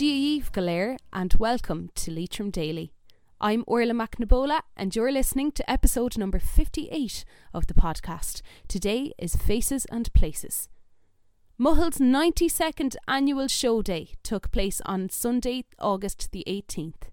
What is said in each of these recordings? Díobh Galair and welcome to Leitrim Daily. I'm Órla Mac Anabla and you're listening to episode number 58 of the podcast. Today is Faces and Places. Mohill's 92nd annual show day took place on Sunday, August the 18th.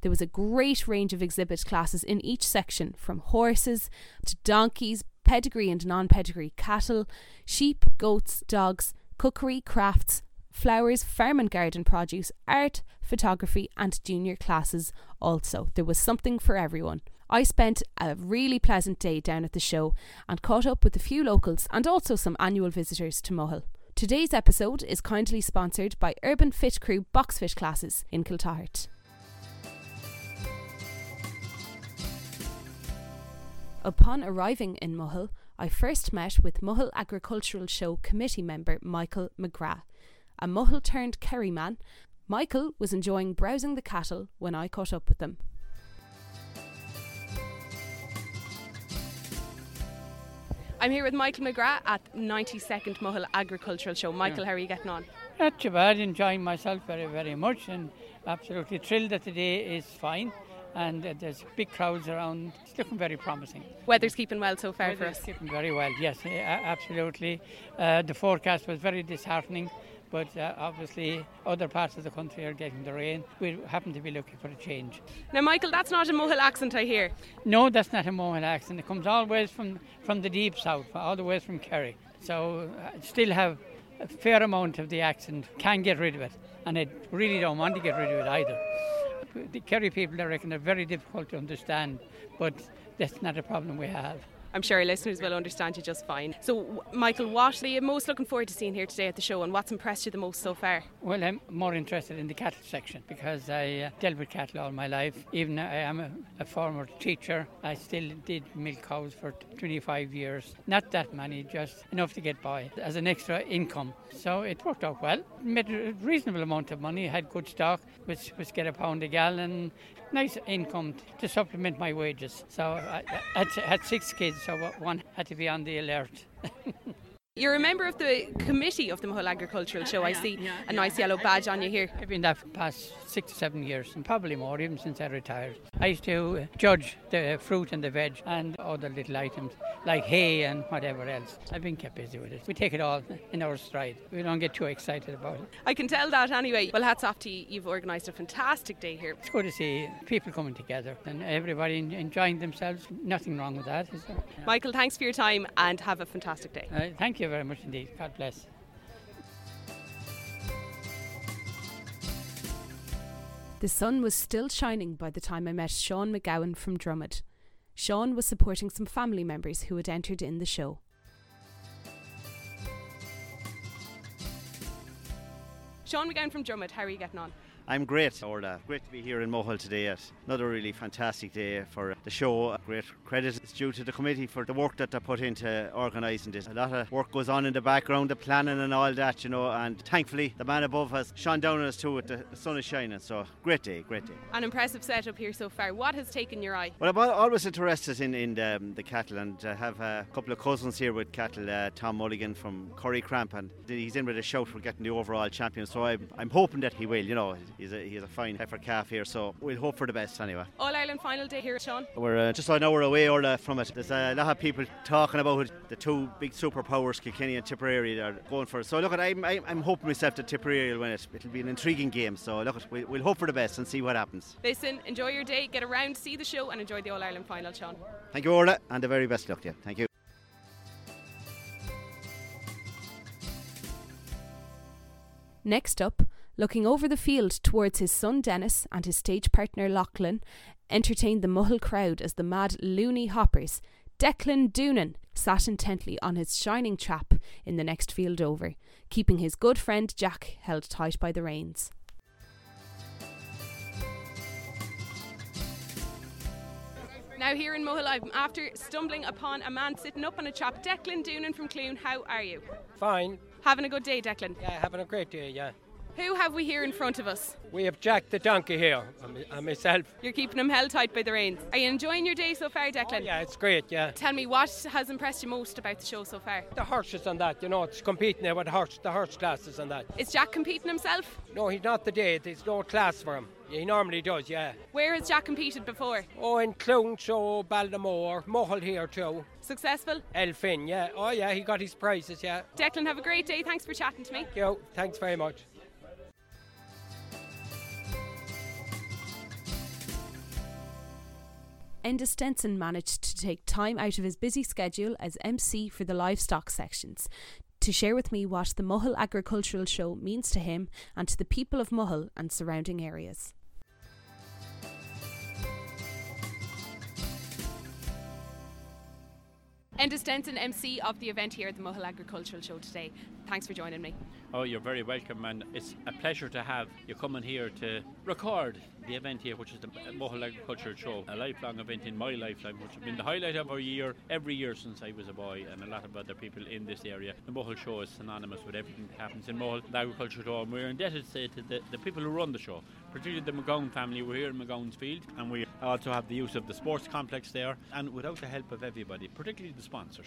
There was a great range of exhibit classes in each section, from horses to donkeys, pedigree and non-pedigree cattle, sheep, goats, dogs, cookery, crafts, flowers, farm and garden produce, art, photography and junior classes also. There was something for everyone. I spent a really pleasant day down at the show and caught up with a few locals and also some annual visitors to Mohill. Today's episode is kindly sponsored by Urban Fit Crew Boxfit Classes in Kiltart. Upon arriving in Mohill, I first met with Mohill Agricultural Show committee member Michael McGrath. A Mohill turned Kerry man, Michael was enjoying browsing the cattle when I caught up with them. I'm here with Michael McGrath at 92nd Mohill Agricultural Show. Michael, yeah. How are you getting on? Not too bad, enjoying myself very, very much and absolutely thrilled that the day is fine and there's big crowds around. It's looking very promising. Weather's keeping well so far for us? Keeping very well, yes, absolutely. The forecast was very disheartening. But obviously other parts of the country are getting the rain. We happen to be looking for a change. Now, Michael, that's not a Mohill accent, I hear. No, that's not a Mohill accent. It comes all the way from the deep south, all the way from Kerry. So I still have a fair amount of the accent. Can't get rid of it. And I really don't want to get rid of it either. The Kerry people, I reckon, are very difficult to understand. But that's not a problem we have. I'm sure our listeners will understand you just fine. So, Michael, what are you most looking forward to seeing here today at the show and what's impressed you the most so far? Well, I'm more interested in the cattle section because I dealt with cattle all my life. Even I am a former teacher. I still did milk cows for 25 years. Not that many, just enough to get by as an extra income. So it worked out well. Made a reasonable amount of money, had good stock, which was get £1 a gallon. Nice income to supplement my wages. So I had 6 kids. So one had to be on the alert. You're a member of the committee of the Mohill Agricultural Show. I see a nice yellow badge on you here. I've been there for the past 6 to 7 years and probably more, even since I retired. I used to judge the fruit and the veg and other little items like hay and whatever else. I've been kept busy with it. We take it all in our stride. We don't get too excited about it. I can tell that anyway. Well, hats off to you. You've organised a fantastic day here. It's good to see people coming together and everybody enjoying themselves. Nothing wrong with that, is there? No. Michael, thanks for your time and have a fantastic day. Thank you. Thank you very much indeed. God bless. The sun was still shining by the time I met Sean McGowan from Drummond. Sean was supporting some family members who had entered in the show. Sean McGowan from Drummond, how are you getting on? I'm great, Órla. Great to be here in Mohill today at another really fantastic day for the show. Great credit is due to the committee for the work that they put into organising this. A lot of work goes on in the background, the planning and all that, you know, and thankfully the man above has shone down on us too, with the sun is shining, so great day, great day. An impressive setup here so far. What has taken your eye? Well, I'm always interested in the cattle, and I have a couple of cousins here with cattle, Tom Mulligan from Corrycramp, and he's in with a shout for getting the overall champion, so I'm hoping that he will, you know. He's a fine heifer calf here, so we'll hope for the best anyway. All-Ireland final day here, Sean. We're just an hour away from it. There's a lot of people talking about it. The two big superpowers, Kilkenny and Tipperary, are going for it. So look, I'm hoping myself that Tipperary will win it. It'll be an intriguing game, so look, we'll hope for the best and see what happens. Listen, enjoy your day, get around, see the show and enjoy the All-Ireland final, Sean. Thank you, Órla, and the very best luck to you. Thank you. Next up, looking over the field towards his son Dennis and his stage partner Lachlan, entertained the Mohill crowd as the mad Looney Hoppers. Declan Doonan sat intently on his shining trap in the next field over, keeping his good friend Jack held tight by the reins. Now here in Mohill, I'm after stumbling upon a man sitting up on a trap. Declan Doonan from Clune, how are you? Fine. Having a good day, Declan? Yeah, having a great day, yeah. Who have we here in front of us? We have Jack the donkey here and myself. You're keeping him held tight by the reins. Are you enjoying your day so far, Declan? Oh, yeah, it's great, yeah. Tell me, what has impressed you most about the show so far? The horses and that, you know, it's competing there with the horse classes and that. Is Jack competing himself? No, he's not today. There's no class for him. He normally does, yeah. Where has Jack competed before? Oh, in Clune, so Ballinamore, Mohill here too. Successful? Elfin, yeah. Oh, yeah, he got his prizes, yeah. Declan, have a great day. Thanks for chatting to me. Thank you. Thanks very much. Enda Stenson managed to take time out of his busy schedule as MC for the livestock sections to share with me what the Mohill Agricultural Show means to him and to the people of Mohill and surrounding areas. Enda Stenson, MC of the event here at the Mohill Agricultural Show today. Thanks for joining me. Oh, you're very welcome, and it's a pleasure to have you coming here to record the event here, which is the Mohill Agricultural Show, a lifelong event in my lifetime, which has been the highlight of our year, every year since I was a boy, and a lot of other people in this area. The Mohill Show is synonymous with everything that happens in Mohill, the Agricultural Show, and we're indebted, say, to the people who run the show, particularly the McGowan family. We're here in McGowan's Field, and we also have the use of the sports complex there, and without the help of everybody, particularly the sponsors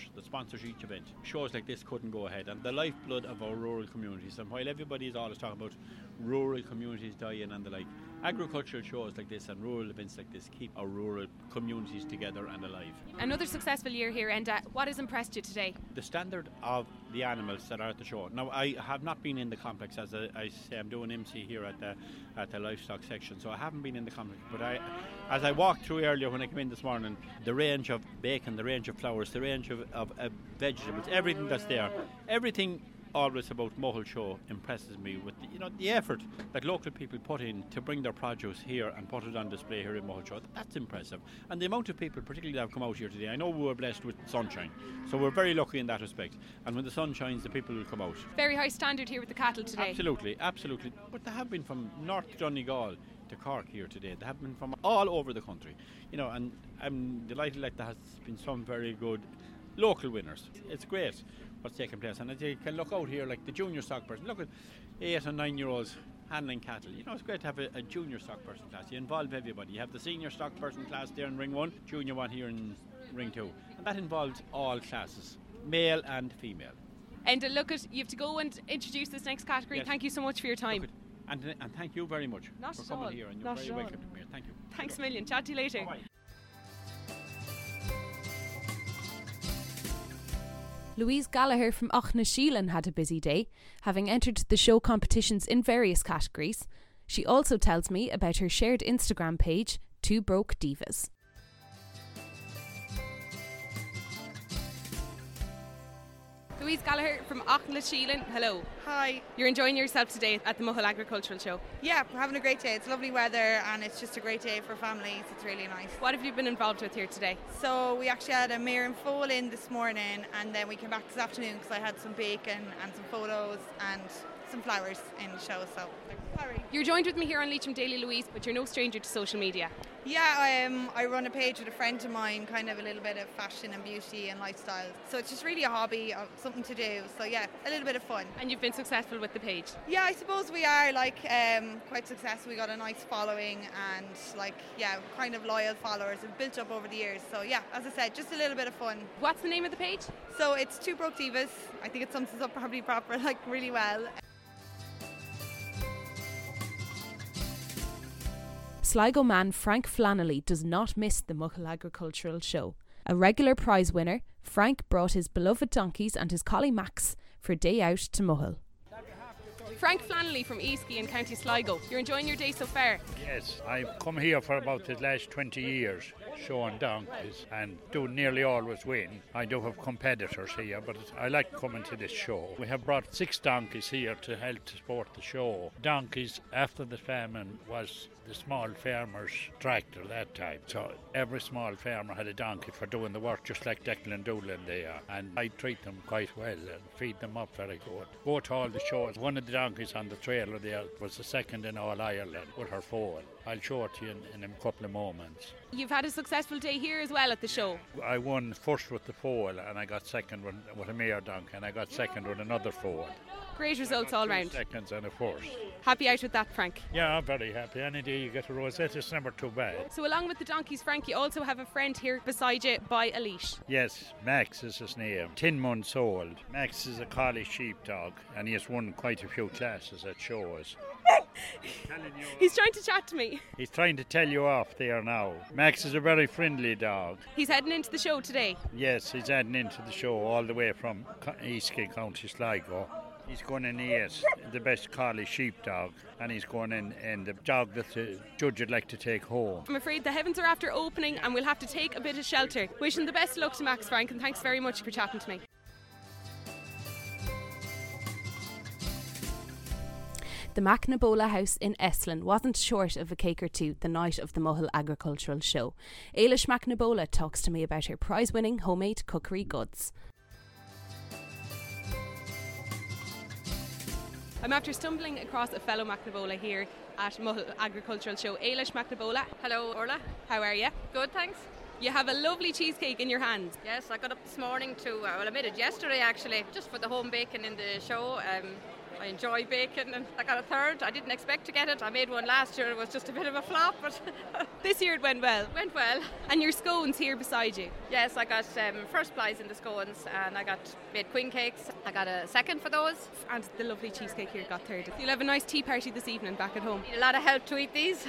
each event, shows like this couldn't go ahead, and the lifeblood of our rural communities. And while everybody is always talking about rural communities dying and the like, agricultural shows like this and rural events like this keep our rural communities together and alive. Another successful year here, Enda. What has impressed you today? The standard of the animals that are at the show. Now, I have not been in the complex, as I say, I'm doing MC here at the livestock section, so I haven't been in the complex, but as I walked through earlier when I came in this morning, the range of bacon, the range of flowers, the range of vegetables, everything that's there, everything always about Mohill Show impresses me with the effort that local people put in to bring their produce here and put it on display here in Mohill Show. That's impressive, and the amount of people particularly that have come out here today. I know we were blessed with sunshine, so we're very lucky in that respect, and when the sun shines the people will come out. Very high standard here with the cattle today. Absolutely, but they have been from North Donegal to Cork here today. They have been from all over the country, and I'm delighted that there has been some very good local winners. It's great what's taking place, and as you can look out here, like the junior stock person, look at 8 and 9 year olds handling cattle. It's great to have a junior stock person class. You involve everybody. You have the senior stock person class there in ring 1, junior one here in ring 2, and that involves all classes, male and female. And you have to go and introduce this next category. Yes. Thank you so much for your time. And thank you very much for coming here, and you're very welcome to me. Thank you. Thanks a million. Chat to you later. Bye-bye. Louise Gallagher from Auchnesheelan had a busy day, having entered the show competitions in various categories. She also tells me about her shared Instagram page, Two Broke Divas. Louise Gallagher from Auchnesheelan, hello. Hi. You're enjoying yourself today at the Mohill Agricultural Show? Yeah, we're having a great day. It's lovely weather and it's just a great day for families. It's really nice. What have you been involved with here today? So we actually had a mare and foal in this morning, and then we came back this afternoon because I had some bacon and some photos and some flowers in the show. So sorry. You're joined with me here on Leitrim Daily, Louise, but you're no stranger to social media. Yeah, I run a page with a friend of mine, kind of a little bit of fashion and beauty and lifestyle. So it's just really a hobby, something to do. So yeah, a little bit of fun. And you've been successful with the page? Yeah, I suppose we are quite successful. We got a nice following and kind of loyal followers and built up over the years. So yeah, as I said, just a little bit of fun. What's the name of the page? So it's Two Broke Divas. I think it sums us up probably proper, really well. Sligo man Frank Flannelly does not miss the Mohill Agricultural Show. A regular prize winner, Frank brought his beloved donkeys and his collie Max for a day out to Mohill. Frank Flannelly from Easkey in County Sligo. You're enjoying your day so far? Yes, I've come here for about the last 20 years showing donkeys and do nearly always win. I do have competitors here, but I like coming to this show. We have brought 6 donkeys here to help to support the show. Donkeys, after the famine, was the small farmer's tractor that time. So every small farmer had a donkey for doing the work, just like Declan Doonan there. And I treat them quite well and feed them up very good. Go to all the shows. One of the donkeys on the trailer there was the second in All-Ireland with her foal. I'll show it to you in a couple of moments. You've had a success successful day here as well at the show. I won first with the foal, and I got second with a mare donk, and I got second with another foal. Great results all round. Seconds and a first. Happy out with that, Frank? Yeah, I'm very happy. Any day you get a rosette, it's never too bad. So along with the donkeys, Frank, you also have a friend here beside you by a leash. Yes, Max is his name. 10 months old. Max is a collie sheepdog, and he has won quite a few classes at shows. He's trying to chat to me. He's trying to tell you off there now. Max is a very friendly dog. He's heading into the show today? Yes, he's heading into the show all the way from Easkey, County Sligo. He's going in as the best collie sheepdog, and he's going in the dog that the judge would like to take home. I'm afraid the heavens are after opening and we'll have to take a bit of shelter. Wishing the best of luck to Max, Frank, and thanks very much for chatting to me. The Mac Anabla house in Esslin wasn't short of a cake or two the night of the Mohill Agricultural Show. Eilish Mac Anabla talks to me about her prize-winning homemade cookery goods. I'm after stumbling across a fellow Mac Anabla here at Mohill Agricultural Show. Eilish Mac Anabla. Hello, Órla. How are you? Good, thanks. You have a lovely cheesecake in your hand. Yes, I got up this morning I made it yesterday actually, just for the home baking in the show. I enjoy baking, and I got a third. I didn't expect to get it. I made one last year. It was just a bit of a flop, but this year it went well. It went well. And your scones here beside you? Yes, I got first prize in the scones, and I made queen cakes. I got a second for those. And the lovely cheesecake here got third. You'll have a nice tea party this evening back at home. Need a lot of help to eat these.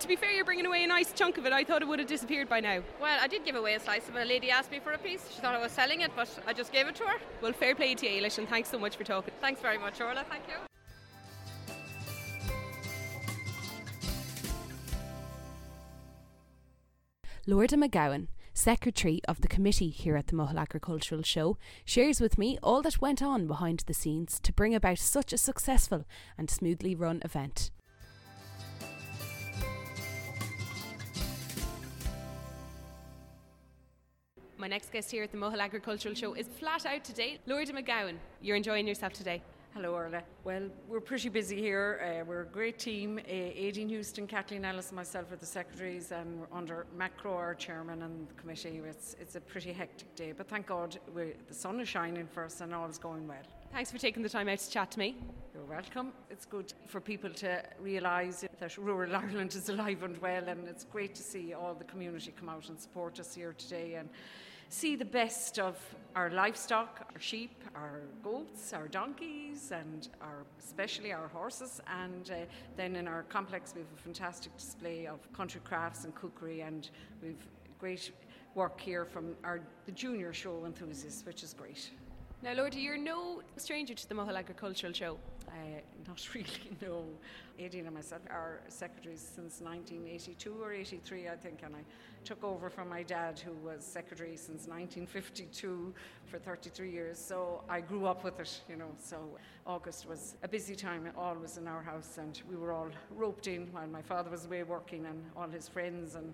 To be fair, you're bringing away a nice chunk of it. I thought it would have disappeared by now. Well, I did give away a slice of it. A lady asked me for a piece. She thought I was selling it, but I just gave it to her. Well, fair play to you, Eilish, and thanks so much for talking. Thanks very much, Órla. Thank you. Lourda McGowan, Secretary of the Committee here at the Mohill Agricultural Show, shares with me all that went on behind the scenes to bring about such a successful and smoothly run event. My next guest here at the Mohill Agricultural Show is flat out today. Lourda McGowan, you're enjoying yourself today? Hello, Órla. Well, we're pretty busy here. We're a great team. Aideen Houston, Kathleen Ellis and myself are the secretaries, and we're under Matt Crowe, our chairman, and the committee. It's a pretty hectic day, but thank God the sun is shining for us and all's going well. Thanks for taking the time out to chat to me. You're welcome. It's good for people to realise that rural Ireland is alive and well, and it's great to see all the community come out and support us here today and see the best of our livestock, our sheep, our goats, our donkeys, and especially our horses. And then in our complex, we have a fantastic display of country crafts and cookery, and we've great work here from the junior show enthusiasts, which is great. Now, Lourda, you're no stranger to the Mohill Agricultural Show. Not really, no. Aideen and myself are secretaries since 1982 or 83, I think, and I took over from my dad, who was secretary since 1952 for 33 years, so I grew up with it, you know. So August was a busy time, always in our house, and we were all roped in while my father was away working and all his friends, and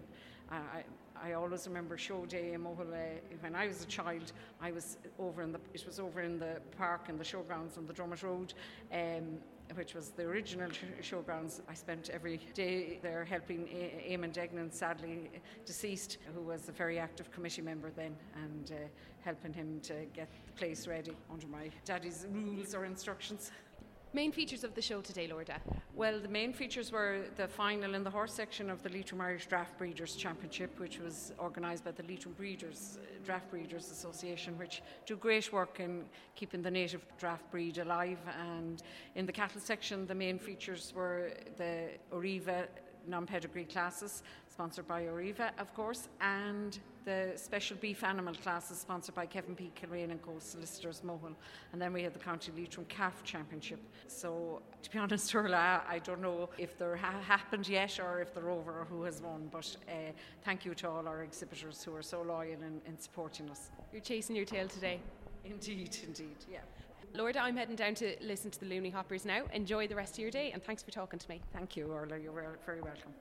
I always remember show day in Mohill. When I was a child, it was over in the park and the showgrounds on the Drummond Road, which was the original showgrounds. I spent every day there helping Eamon Degnan, sadly deceased, who was a very active committee member then, and helping him to get the place ready under my daddy's rules or instructions. Main features of the show today, Lourda? Well, the main features were the final in the horse section of the Leitrim Irish Draft Breeders Championship, which was organised by the Leitrim Draft Breeders Association, which do great work in keeping the native draft breed alive. And in the cattle section, the main features were the Oriva non-pedigree classes, sponsored by Oriva, of course, and the special beef animal classes sponsored by Kevin P. Kilrain and Co. Solicitors Mohill. And then we had the County Leitrim Calf Championship. So, to be honest, Órla, I don't know if they're happened yet or if they're over or who has won, but thank you to all our exhibitors who are so loyal in supporting us. You're chasing your tail today. Indeed, yeah. Lourda, I'm heading down to listen to the Looney Hoppers now. Enjoy the rest of your day, and thanks for talking to me. Thank you, Órla. You're very welcome.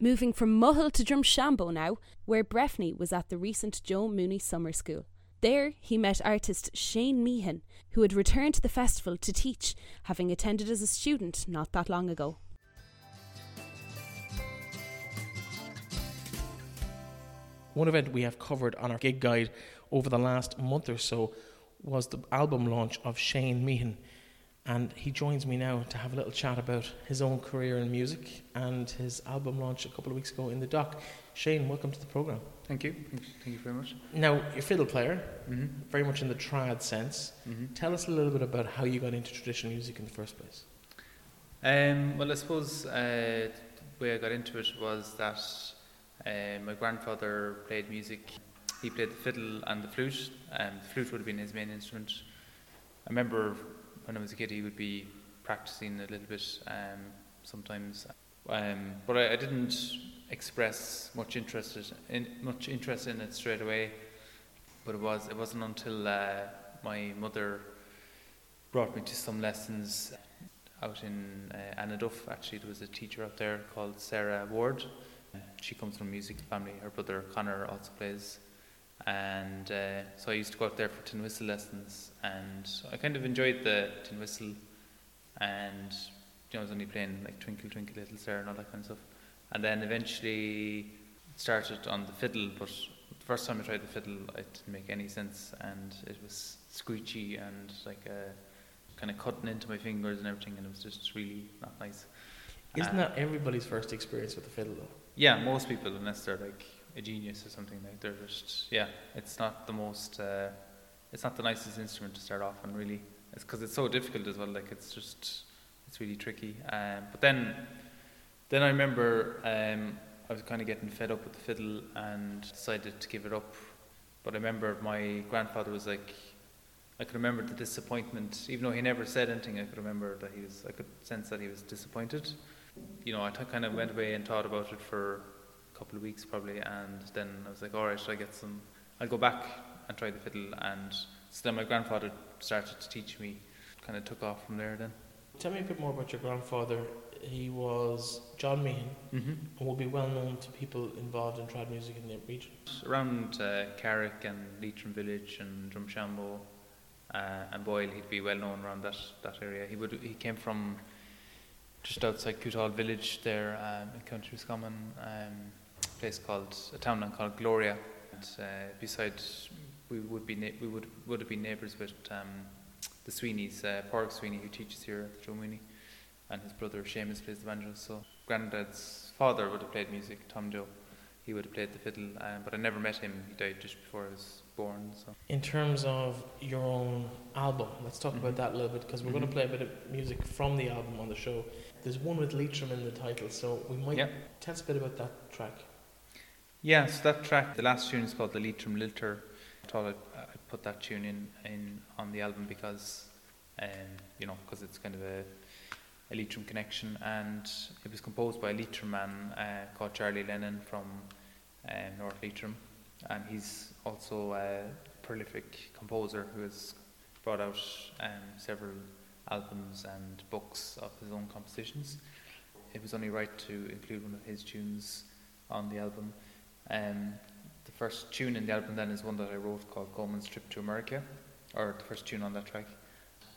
Moving from Mohill to Drumshanbo now, where Breffni was at the recent Joe Mooney Summer School. There he met artist Shane Meehan, who had returned to the festival to teach, having attended as a student not that long ago. One event we have covered on our gig guide over the last month or so was the album launch of Shane Meehan, and he joins me now to have a little chat about his own career in music and his album launch a couple of weeks ago in the dock. Shane, welcome to the programme. Thank you. Thank you very much. Now, you're a fiddle player, very much in the trad sense. Tell us a little bit about how you got into traditional music in the first place. Well, I suppose the way I got into it was that my grandfather played music. He played the fiddle and the flute, and the flute would have been his main instrument. I remember when I was a kid he would be practicing a little bit sometimes, but I didn't express much interest in it straight away. But it wasn't until my mother brought me to some lessons out in Anaduff. Actually, there was a teacher out there called Sarah Ward. She comes from a music family. Her brother Connor also plays. And so I used to go out there for tin whistle lessons, and I kind of enjoyed the tin whistle, and I was only playing like Twinkle Twinkle Little Star and all that kind of stuff. And then eventually started on the fiddle, but the first time I tried the fiddle it didn't make any sense, and it was screechy and like kind of cutting into my fingers and everything, and it was just really not nice. Isn't that everybody's first experience with the fiddle though? Yeah, most people, unless they're like a genius or something, like they're just, it's not the most, it's not the nicest instrument to start off on really. It's because it's so difficult as well, like it's really tricky. But then I remember I was kind of getting fed up with the fiddle and decided to give it up. But I remember my grandfather was like, I could remember the disappointment, even though he never said anything. I could remember that I could sense that he was disappointed. You know, I kind of went away and thought about it for couple of weeks probably, and then I was like, alright, I'll go back and try the fiddle. And so then my grandfather started to teach me, kind of took off from there then. Tell me a bit more about your grandfather. He was John Meehan, and will be well known to people involved in trad music in the region. Around Carrick and Leitrim Village and Drumshanbo and Boyle, he'd be well known around that area. He came from just outside Cootal Village there in County Roscommon. A town called Gloria, and besides we would have been neighbours with the Sweeneys, Porrick Sweeney, who teaches here at Joe Mooney, and his brother Seamus plays the banjo. So granddad's father would have played music, Tom Joe. He would have played the fiddle, but I never met him. He died just before I was born. So in terms of your own album, let's talk about that a little bit, because we're going to play a bit of music from the album on the show. There's one with Leitrim in the title, so we might tell us a bit about that track. Yeah, so that track, the last tune is called The Leitrim Lilter. I thought I'd put that tune in on the album because, because it's kind of a Leitrim connection, and it was composed by a Leitrim man called Charlie Lennon from North Leitrim, and he's also a prolific composer who has brought out several albums and books of his own compositions. It was only right to include one of his tunes on the album. The first tune in the album then is one that I wrote called Coleman's Trip to America, or the first tune on that track.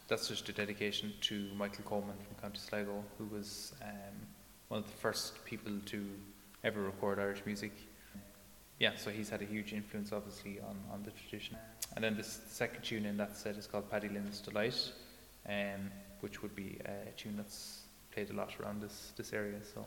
That's just a dedication to Michael Coleman from County Sligo, who was one of the first people to ever record Irish music. Yeah, so he's had a huge influence obviously on the tradition. And then this second tune in that set is called Paddy Lynn's Delight, which would be a tune that's played a lot around this area. So.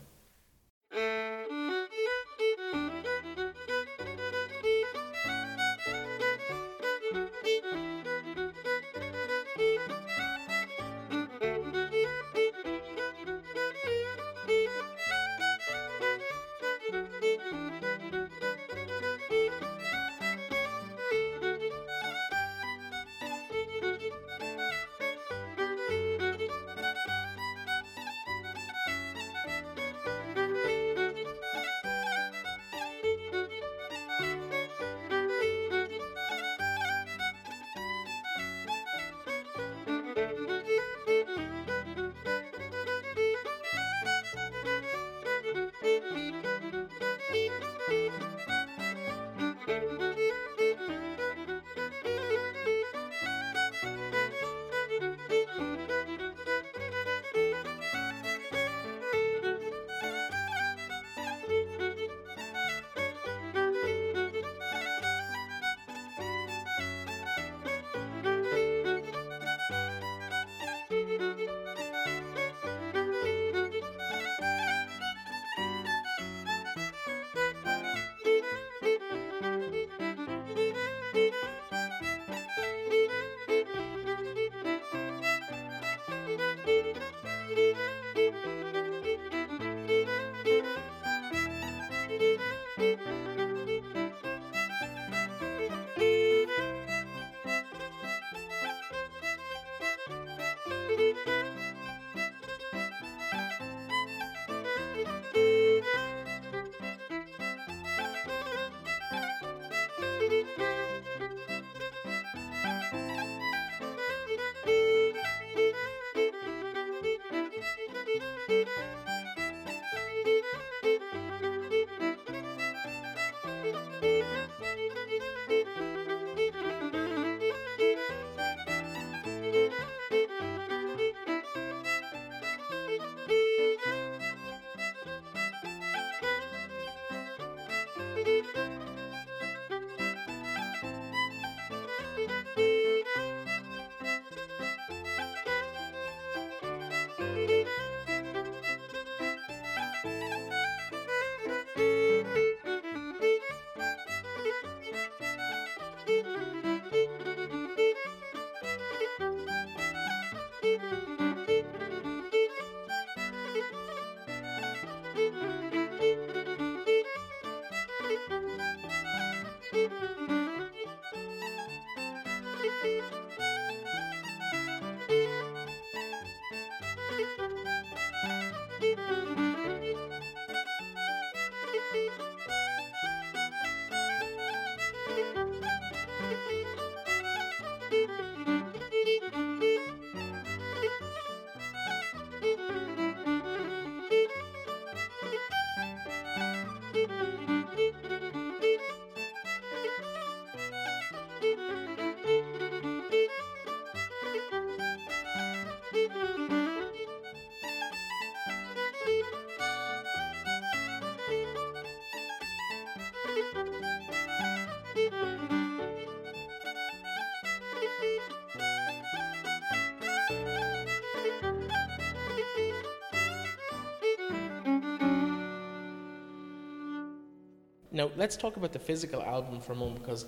Now, let's talk about the physical album for a moment, because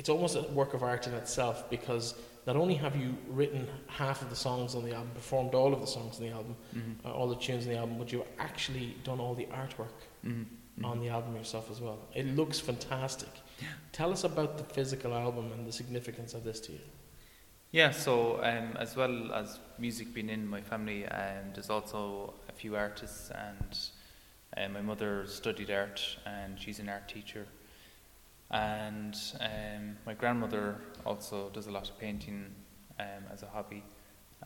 it's almost a work of art in itself, because not only have you written half of the songs on the album, performed all of the songs on the album, all the tunes on the album, but you've actually done all the artwork on the album yourself as well. It looks fantastic. Yeah. Tell us about the physical album and the significance of this to you. Yeah, so as well as music being in my family, there's also a few artists, and... my mother studied art, and she's an art teacher. And my grandmother also does a lot of painting as a hobby,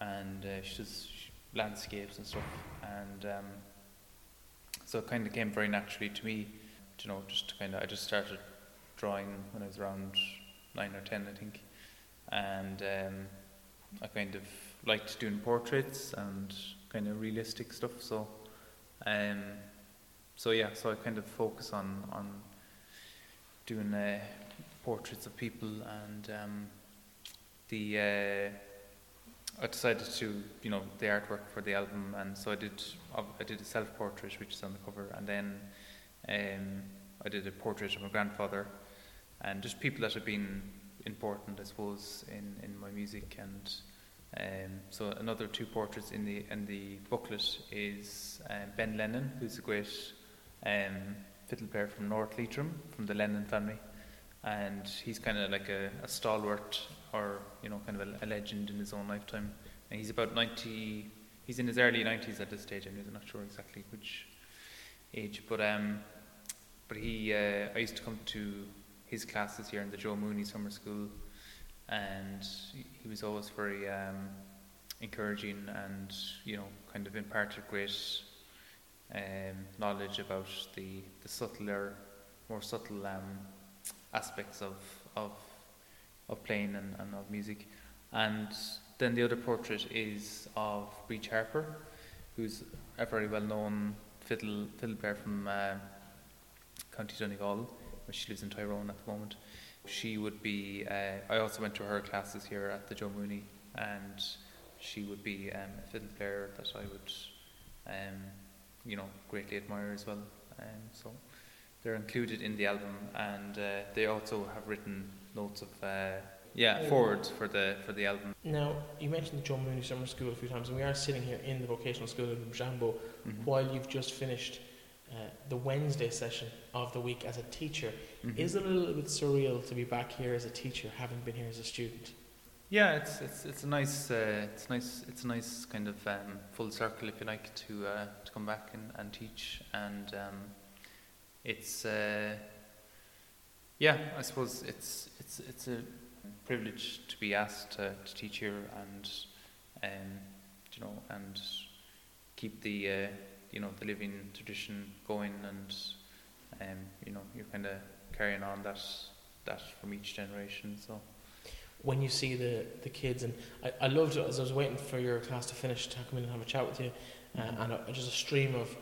and she does landscapes and stuff. And so it kind of came very naturally to me, you know, I just started drawing when I was around 9 or 10, I think. And I kind of liked doing portraits and kind of realistic stuff. So. So I kind of focus on doing portraits of people, and I decided to, you know, the artwork for the album, and so I did a self-portrait, which is on the cover, and then I did a portrait of my grandfather, and just people that have been important, I suppose, in my music. And so another two portraits in the booklet is Ben Lennon, who's a great fiddle player from North Leitrim, from the Lennon family, and he's kind of like a stalwart, or, you know, kind of a legend in his own lifetime. And he's about 90. He's in his early 90s at this stage. I'm not sure exactly which age, but he. I used to come to his classes here in the Joe Mooney Summer School. And he was always very encouraging, and, you know, kind of imparted great knowledge about the subtler, more subtle aspects of playing and of music. And then the other portrait is of Breach Harper, who's a very well-known fiddle player from County Donegal, where she lives in Tyrone at the moment. She would be, I also went to her classes here at the Joe Mooney, and she would be a fiddle player that I would, you know, greatly admire as well. So they're included in the album, and they also have written notes of, forwards for the album. Now, you mentioned the Joe Mooney Summer School a few times, and we are sitting here in the vocational school in Drumshanbo while you've just finished the Wednesday session of the week as a teacher. Mm-hmm. Is it a little bit surreal to be back here as a teacher, having been here as a student? Yeah, it's a nice kind of full circle, if you like, to come back and teach, and I suppose it's a privilege to be asked to teach here, and and keep the the living tradition going, and you're kind of carrying on that from each generation. So when you see the kids, and I loved it as I was waiting for your class to finish to come in and have a chat with you, mm-hmm. and just a stream of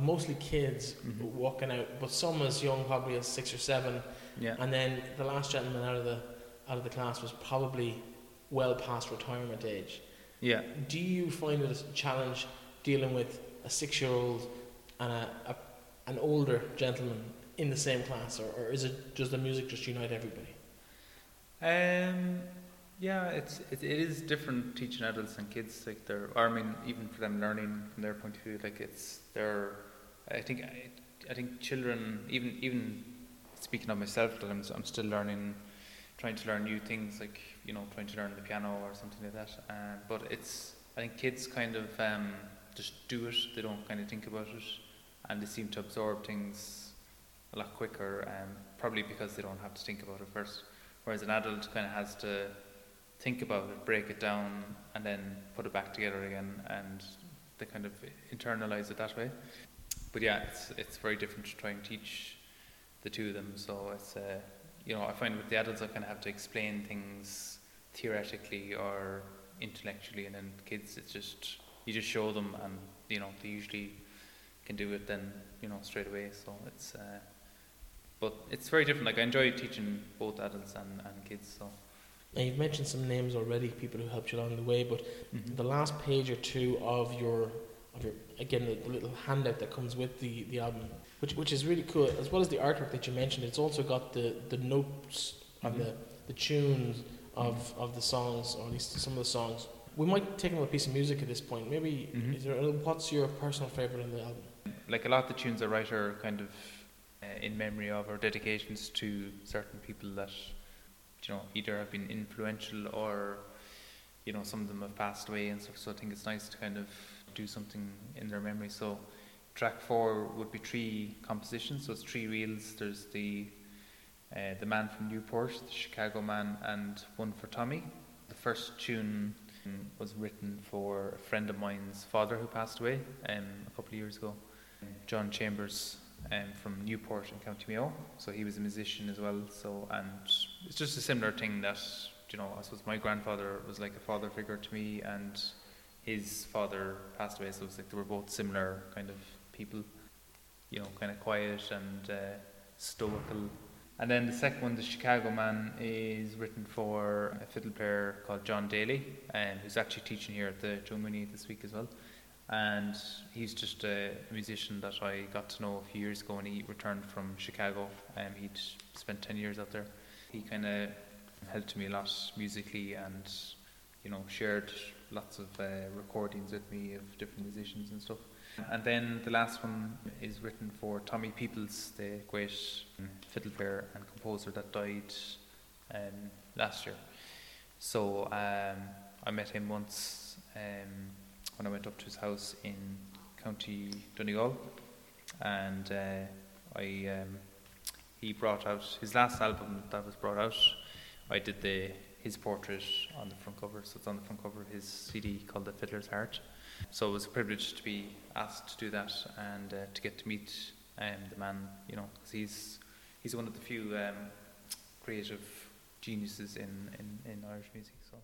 mostly kids mm-hmm. walking out, but some as young probably as 6 or 7, yeah. And then the last gentleman out of the class was probably well past retirement age. Yeah. Do you find it a challenge dealing with a 6-year-old and an older gentleman in the same class, or is it does the music just unite everybody? It is different teaching adults and kids. Like even for them learning from their point of view, like it's their. I think children, even speaking of myself, that I'm still learning, trying to learn new things, like trying to learn the piano or something like that. But it's I think kids kind of just do it. They don't kind of think about it, and they seem to absorb things a lot quicker. Probably because they don't have to think about it first. Whereas an adult kind of has to think about it, break it down, and then put it back together again, and they kind of internalize it that way. But yeah, it's very different to try and teach the two of them. So it's I find with the adults I kind of have to explain things theoretically or intellectually, and then kids it's just you just show them, and they usually can do it then straight away. So it's. But it's very different. Like I enjoy teaching both adults and kids. So. Now you've mentioned some names already, people who helped you along the way. But mm-hmm. the last page or two of your again the little handout that comes with the album, which is really cool, as well as the artwork that you mentioned. It's also got the notes and mm-hmm. the tunes of the songs, or at least some of the songs. We might take another piece of music at this point. Maybe mm-hmm. What's your personal favorite on the album? Like a lot of the tunes I write are kind of. In memory of or dedications to certain people that either have been influential or some of them have passed away and stuff. So I think it's nice to kind of do something in their memory. So track 4 would be 3 compositions. So it's 3 reels. There's the man from Newport, the Chicago man, and one for Tommy. The first tune was written for a friend of mine's father who passed away a couple of years ago, John Chambers. From Newport in County Mayo, so he was a musician as well. So, and it's just a similar thing that I suppose my grandfather was like a father figure to me, and his father passed away. So it's like they were both similar kind of people, kind of quiet and stoical. And then the second one, the Chicago Man, is written for a fiddle player called John Daly, who's actually teaching here at the Joe Mooney this week as well. And he's just a musician that I got to know a few years ago, and he returned from Chicago. He'd spent 10 years out there. He kind of helped me a lot musically, and shared lots of recordings with me of different musicians and stuff. And then the last one is written for Tommy Peoples, the great fiddle player and composer that died last year. So I met him once. When I went up to his house in County Donegal, and he brought out his last album that was brought out. I did his portrait on the front cover, so it's on the front cover of his CD called The Fiddler's Heart. So it was a privilege to be asked to do that, and to get to meet the man, because he's one of the few creative geniuses in Irish music. So.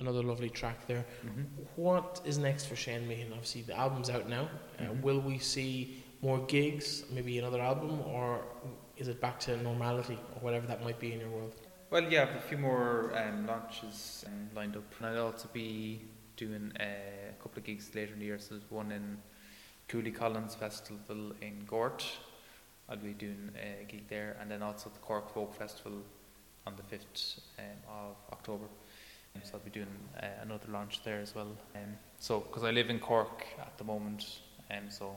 Another lovely track there. Mm-hmm. What is next for Shane Meehan? Obviously the album's out now. Mm-hmm. Will we see more gigs, maybe another album, or is it back to normality or whatever that might be in your world? Well, yeah, I have a few more launches lined up, and I'll also be doing a couple of gigs later in the year. So there's one in Cooley Collins Festival in Gort. I'll be doing a gig there, and then also the Cork Folk Festival on the 5th of October. So I'll be doing another launch there as well. So, because I live in Cork at the moment, so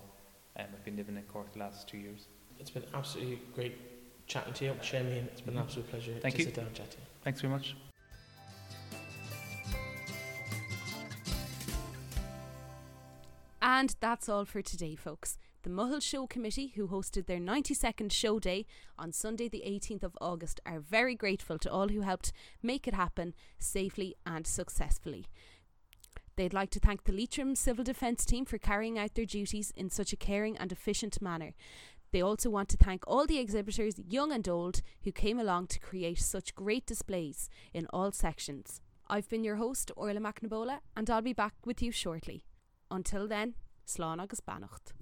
I've been living in Cork the last 2 years. It's been absolutely great chatting to you, Shane Meehan. It's been an absolute pleasure to sit down and chat to you. Thanks very much. And that's all for today, folks. The Mohill Show Committee, who hosted their 92nd show day on Sunday the 18th of August, are very grateful to all who helped make it happen safely and successfully. They'd like to thank the Leitrim Civil Defence team for carrying out their duties in such a caring and efficient manner. They also want to thank all the exhibitors, young and old, who came along to create such great displays in all sections. I've been your host, Órla Mac Anabla, and I'll be back with you shortly. Until then, slán agus bánacht.